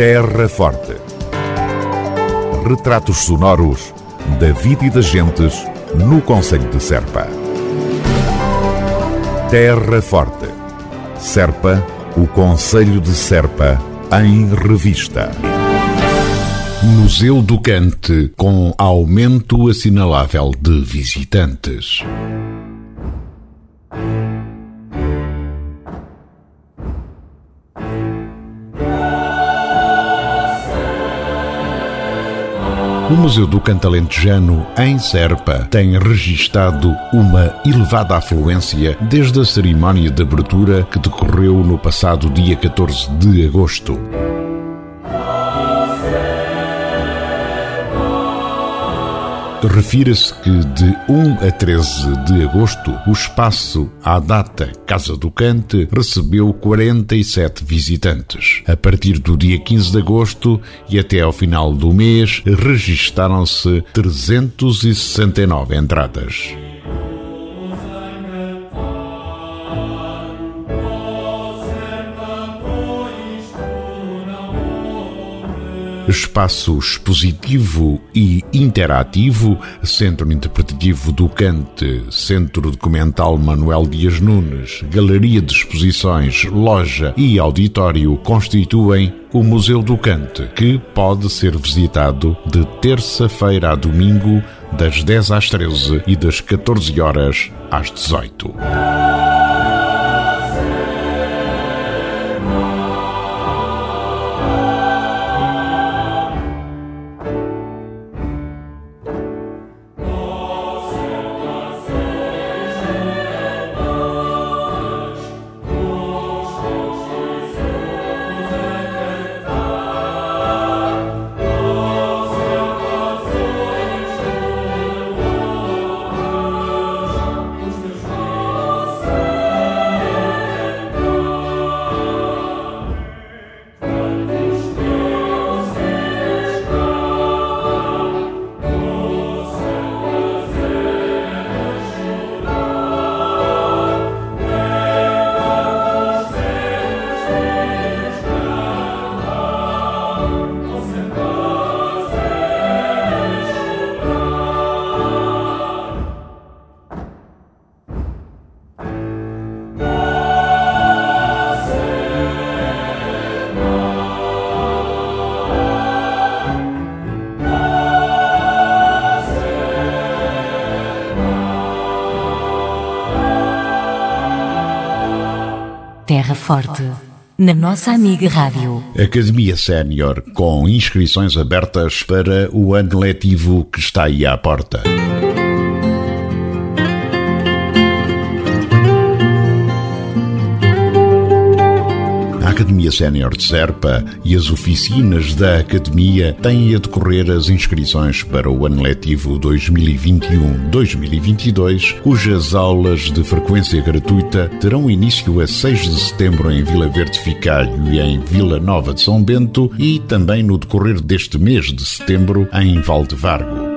Terra Forte. Retratos sonoros da vida e das gentes no concelho de Serpa. Terra Forte. Serpa, o concelho de Serpa, em revista. Museu do Cante, com aumento assinalável de visitantes. O Museu do Cante Alentejano, em Serpa, tem registado uma elevada afluência desde a cerimónia de abertura que decorreu no passado dia 14 de agosto. Refira-se que de 1 a 13 de agosto, o espaço à data Casa do Cante recebeu 47 visitantes. A partir do dia 15 de agosto e até ao final do mês, registaram-se 369 entradas. Espaço expositivo e interativo, Centro Interpretativo do Cante, Centro Documental Manuel Dias Nunes, Galeria de Exposições, Loja e Auditório constituem o Museu do Cante, que pode ser visitado de terça-feira a domingo, das 10 às 13 e das 14 horas às 18. Terra Forte, na nossa amiga rádio. Academia Sénior, com inscrições abertas para o ano letivo que está aí à porta. A Academia Sénior de Serpa e as oficinas da Academia têm a decorrer as inscrições para o ano letivo 2021-2022, cujas aulas de frequência gratuita terão início a 6 de setembro em Vila Verde Ficalho e em Vila Nova de São Bento e também no decorrer deste mês de setembro em Vale de Vargo.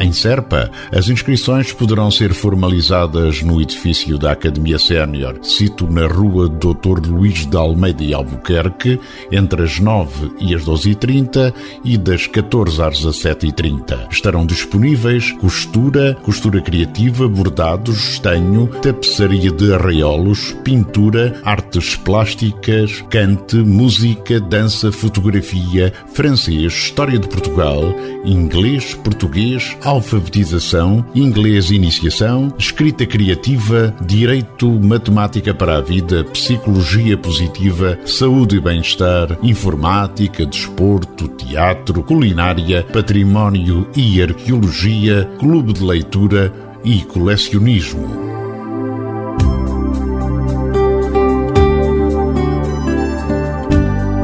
Em Serpa, as inscrições poderão ser formalizadas no edifício da Academia Sénior, sito na rua Dr. Luís de Almeida e Albuquerque, entre as 9 e as 12h30 e das 14 às 17h30. Estarão disponíveis costura, costura criativa, bordados, estanho, tapeçaria de arraiolos, pintura, artes plásticas, cante, música, dança, fotografia, francês, história de Portugal, inglês, português, alfabetização, inglês iniciação, escrita criativa, direito, matemática para a vida, psicologia positiva, saúde e bem-estar, informática, desporto, teatro, culinária, património e arqueologia, clube de leitura e colecionismo.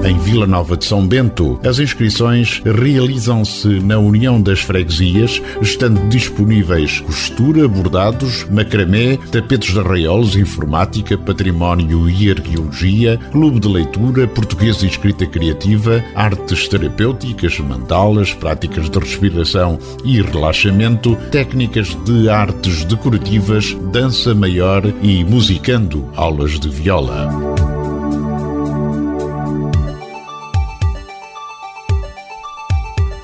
Em Vila Nova de São Bento. As inscrições realizam-se na União das Freguesias, estando disponíveis costura, bordados, macramé, tapetes de arraiolos, informática, património e arqueologia, clube de leitura, português e escrita criativa, artes terapêuticas, mandalas, práticas de respiração e relaxamento, técnicas de artes decorativas, dança maior e musicando, aulas de viola.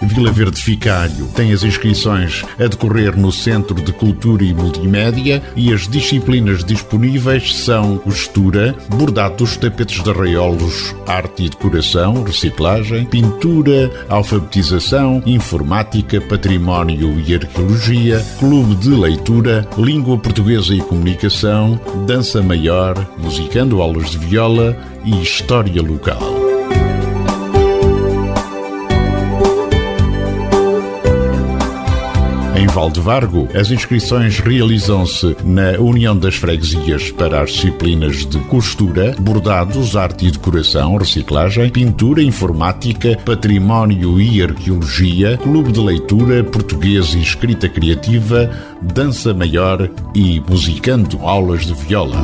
Vila Verde Ficalho tem as inscrições a decorrer no Centro de Cultura e Multimédia e as disciplinas disponíveis são costura, bordados, tapetes de arraiolos, arte e decoração, reciclagem, pintura, alfabetização, informática, património e arqueologia, clube de leitura, língua portuguesa e comunicação, dança maior, musicando, aulas de viola e história local. Em Vale de Vargo, as inscrições realizam-se na União das Freguesias para as disciplinas de costura, bordados, arte e decoração, reciclagem, pintura, informática, património e arqueologia, clube de leitura, português e escrita criativa, dança maior e musicando, aulas de viola.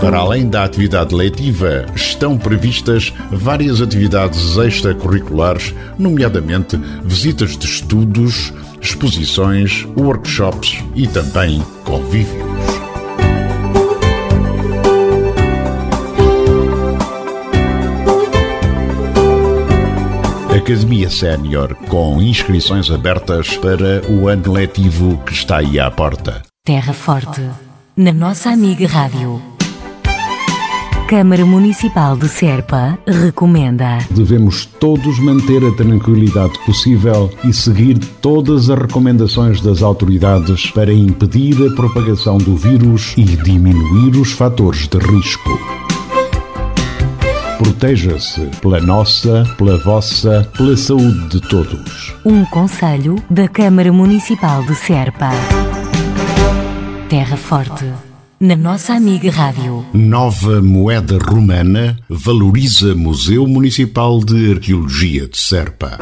Para além da atividade letiva, estão previstas várias atividades extracurriculares, nomeadamente visitas de estudos, exposições, workshops e também convívios. Academia Sénior, com inscrições abertas para o ano letivo que está aí à porta. Terra Forte, na nossa amiga rádio. Câmara Municipal de Serpa recomenda. Devemos todos manter a tranquilidade possível e seguir todas as recomendações das autoridades para impedir a propagação do vírus e diminuir os fatores de risco. Proteja-se pela nossa, pela vossa, pela saúde de todos. Um conselho da Câmara Municipal de Serpa. Terra Forte, na nossa amiga rádio. Nova moeda romana valoriza Museu Municipal de Arqueologia de Serpa.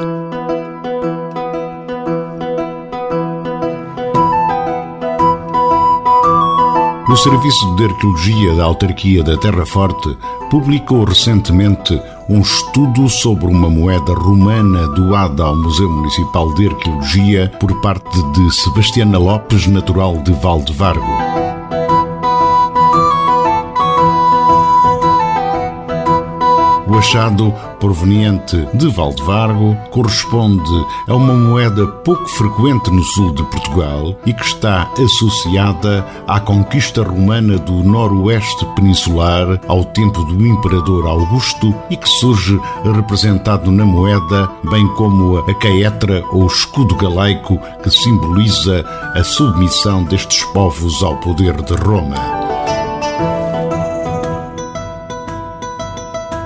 O Serviço de Arqueologia da Autarquia da Terra Forte publicou recentemente um estudo sobre uma moeda romana doada ao Museu Municipal de Arqueologia por parte de Sebastiana Lopes, natural de Vale de Vargo. O achado, proveniente de Vale de Vargo, corresponde a uma moeda pouco frequente no sul de Portugal e que está associada à conquista romana do noroeste peninsular ao tempo do imperador Augusto e que surge representado na moeda, bem como a caetra ou escudo galaico que simboliza a submissão destes povos ao poder de Roma.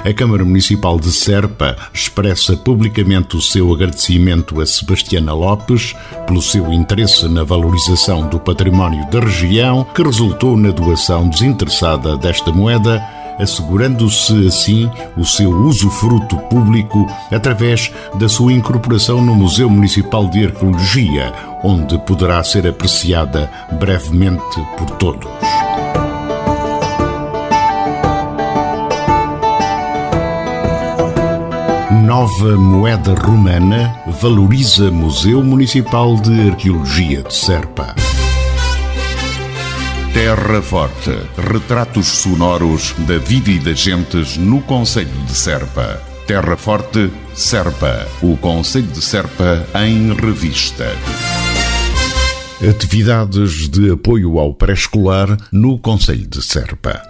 A Câmara Municipal de Serpa expressa publicamente o seu agradecimento a Sebastiana Lopes pelo seu interesse na valorização do património da região, que resultou na doação desinteressada desta moeda, assegurando-se assim o seu usufruto público através da sua incorporação no Museu Municipal de Arqueologia, onde poderá ser apreciada brevemente por todos. Nova moeda romana valoriza Museu Municipal de Arqueologia de Serpa. Terra Forte. Retratos sonoros da vida e das gentes no concelho de Serpa. Terra Forte, Serpa. O concelho de Serpa em revista. Atividades de apoio ao pré-escolar no concelho de Serpa.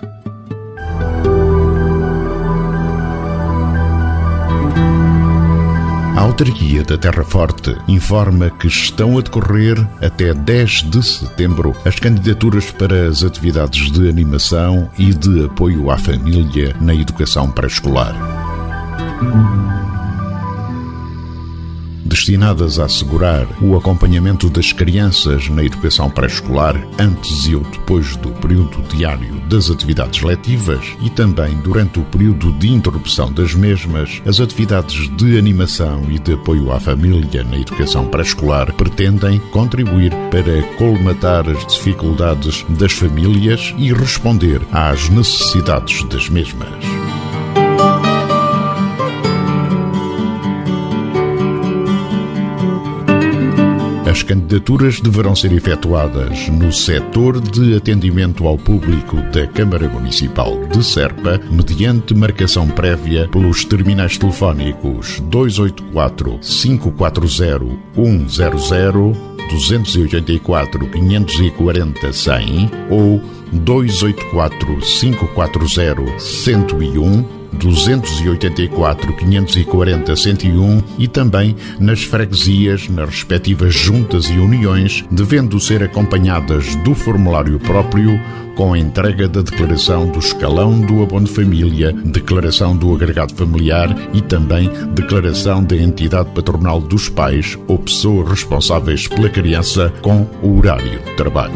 A Autarquia da Terra Forte informa que estão a decorrer até 10 de setembro as candidaturas para as atividades de animação e de apoio à família na educação pré-escolar. destinadas a assegurar o acompanhamento das crianças na educação pré-escolar antes e ou depois do período diário das atividades letivas e também durante o período de interrupção das mesmas, as atividades de animação e de apoio à família na educação pré-escolar pretendem contribuir para colmatar as dificuldades das famílias e responder às necessidades das mesmas. As candidaturas deverão ser efetuadas no setor de atendimento ao público da Câmara Municipal de Serpa, mediante marcação prévia pelos terminais telefónicos 284 540 100 284 540 100 ou 284 540 101, 284 540 101 e também nas freguesias, nas respectivas juntas e uniões, devendo ser acompanhadas do formulário próprio com a entrega da declaração do escalão do abono de família, declaração do agregado familiar e também declaração da entidade patronal dos pais ou pessoas responsáveis pela criança com o horário de trabalho.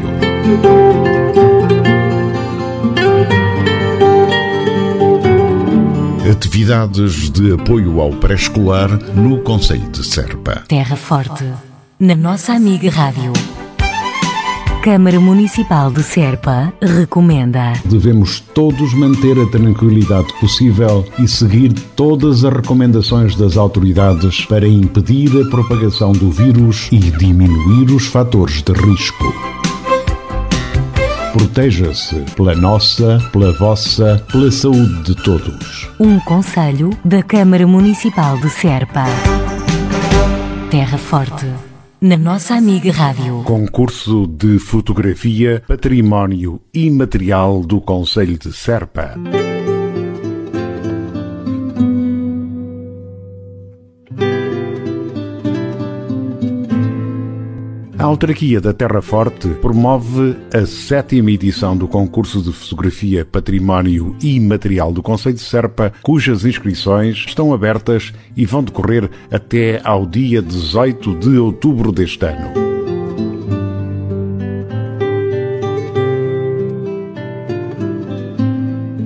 Atividades de apoio ao pré-escolar no concelho de Serpa. Terra Forte, na nossa amiga rádio. Câmara Municipal de Serpa recomenda. Devemos todos manter a tranquilidade possível e seguir todas as recomendações das autoridades para impedir a propagação do vírus e diminuir os fatores de risco. Proteja-se pela nossa, pela vossa, pela saúde de todos. Um conselho da Câmara Municipal de Serpa. Terra Forte, na nossa amiga rádio. Concurso de fotografia, património imaterial do concelho de Serpa. A autarquia da Terra Forte promove a 7ª edição do concurso de fotografia, património imaterial do concelho de Serpa, cujas inscrições estão abertas e vão decorrer até ao dia 18 de outubro deste ano.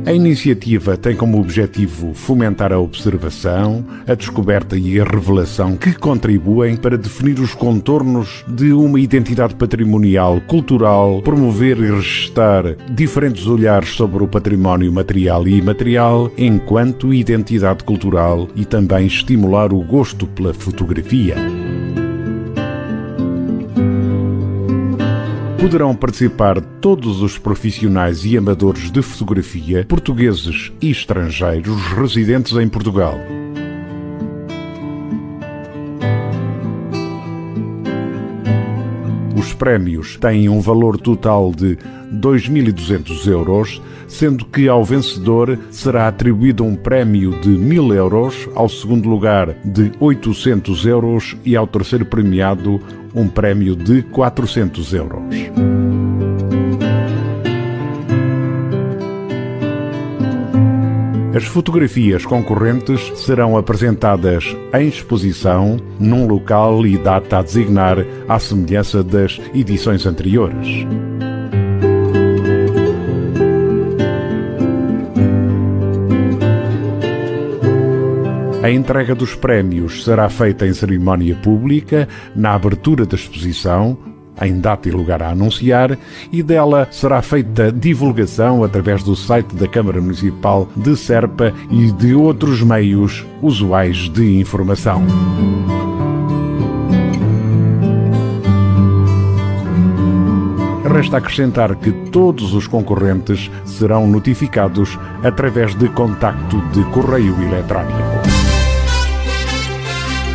A iniciativa tem como objetivo fomentar a observação, a descoberta e a revelação que contribuem para definir os contornos de uma identidade patrimonial, cultural, promover e registrar diferentes olhares sobre o património material e imaterial enquanto identidade cultural e também estimular o gosto pela fotografia. Poderão participar todos os profissionais e amadores de fotografia, portugueses e estrangeiros residentes em Portugal. Os prémios têm um valor total de 2.200 euros, sendo que ao vencedor será atribuído um prémio de 1.000 euros, ao segundo lugar de 800 euros e ao terceiro premiado um prémio de 400 euros. As fotografias concorrentes serão apresentadas em exposição, num local e data a designar, à semelhança das edições anteriores. A entrega dos prémios será feita em cerimónia pública, na abertura da exposição, em data e lugar a anunciar, e dela será feita divulgação através do site da Câmara Municipal de Serpa e de outros meios usuais de informação. Resta acrescentar que todos os concorrentes serão notificados através de contacto de correio eletrónico.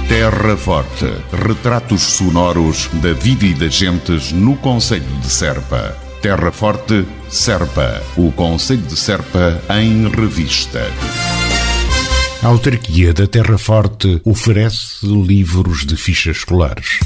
Terra Forte. Retratos sonoros da vida e das gentes no concelho de Serpa. Terra Forte, Serpa. O concelho de Serpa em revista. A autarquia da Terra Forte oferece livros de fichas escolares.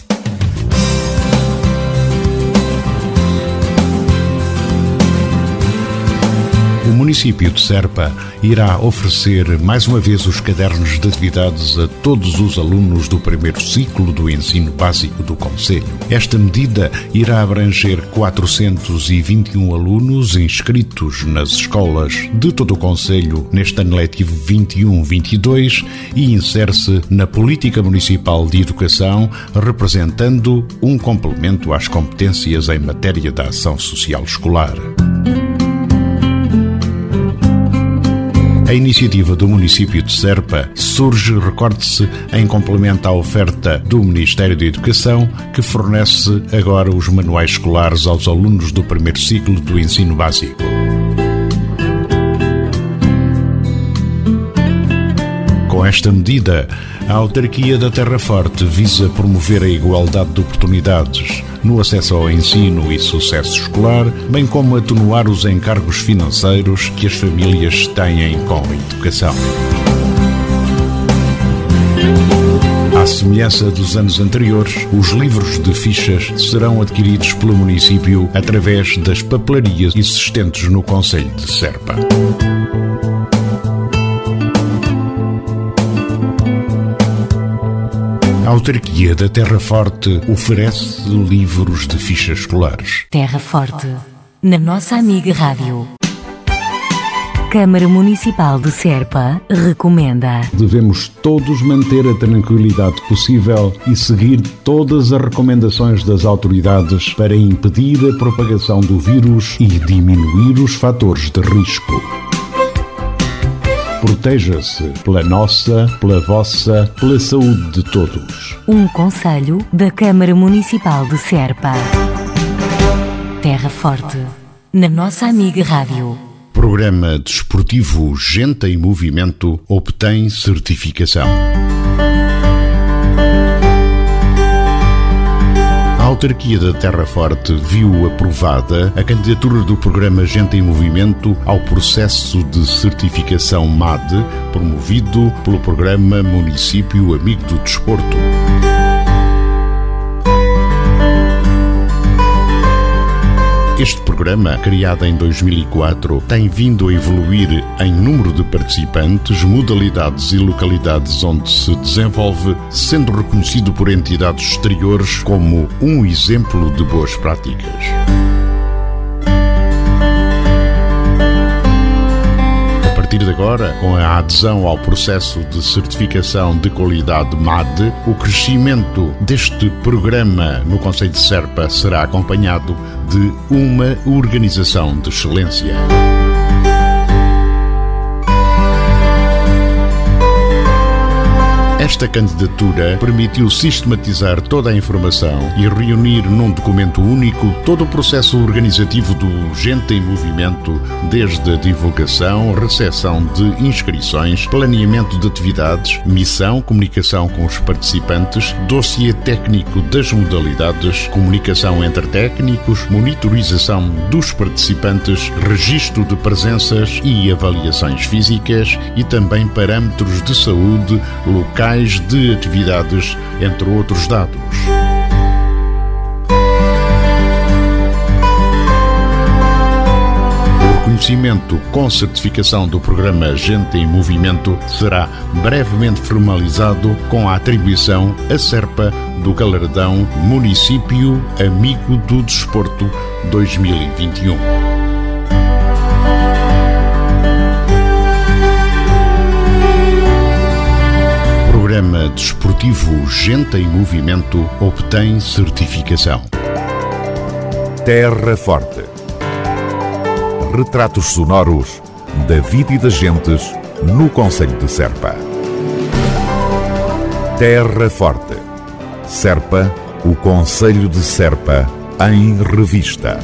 município de Serpa irá oferecer mais uma vez os cadernos de atividades a todos os alunos do primeiro ciclo do ensino básico do concelho. Esta medida irá abranger 421 alunos inscritos nas escolas de todo o concelho neste ano letivo 21-22 e insere-se na política municipal de educação, representando um complemento às competências em matéria da ação social escolar. A iniciativa do município de Serpa surge, recorde-se, em complemento à oferta do Ministério da Educação, que fornece agora os manuais escolares aos alunos do primeiro ciclo do ensino básico. Com esta medida, a autarquia da Terra Forte visa promover a igualdade de oportunidades no acesso ao ensino e sucesso escolar, bem como atenuar os encargos financeiros que as famílias têm com a educação. À semelhança dos anos anteriores, os livros de fichas serão adquiridos pelo município através das papelarias existentes no concelho de Serpa. A autarquia da Terra Forte oferece livros de fichas escolares. Terra Forte, na nossa amiga rádio. Câmara Municipal de Serpa recomenda: devemos todos manter a tranquilidade possível e seguir todas as recomendações das autoridades para impedir a propagação do vírus e diminuir os fatores de risco. Proteja-se pela nossa, pela vossa, pela saúde de todos. Um conselho da Câmara Municipal de Serpa. Terra Forte, na nossa amiga rádio. Programa desportivo Gente em Movimento obtém certificação. A autarquia da Terra Forte viu aprovada a candidatura do programa Gente em Movimento ao processo de certificação MAD, promovido pelo programa Município Amigo do Desporto. Este programa, criado em 2004, tem vindo a evoluir em número de participantes, modalidades e localidades onde se desenvolve, sendo reconhecido por entidades exteriores como um exemplo de boas práticas. A partir de agora, com a adesão ao processo de certificação de qualidade MAD, o crescimento deste programa no concelho de Serpa será acompanhado de uma organização de excelência. Esta candidatura permitiu sistematizar toda a informação e reunir num documento único todo o processo organizativo do Gente em Movimento, desde a divulgação, recepção de inscrições, planeamento de atividades, missão, comunicação com os participantes, dossiê técnico das modalidades, comunicação entre técnicos, monitorização dos participantes, registro de presenças e avaliações físicas e também parâmetros de saúde locais de atividades, entre outros dados. O reconhecimento com certificação do programa Gente em Movimento será brevemente formalizado com a atribuição a Serpa do galardão Município Amigo do Desporto 2021. O programa desportivo Gente em Movimento obtém certificação. Terra Forte. Retratos sonoros da vida e das gentes no concelho de Serpa. Terra Forte. Serpa, o concelho de Serpa, em revista.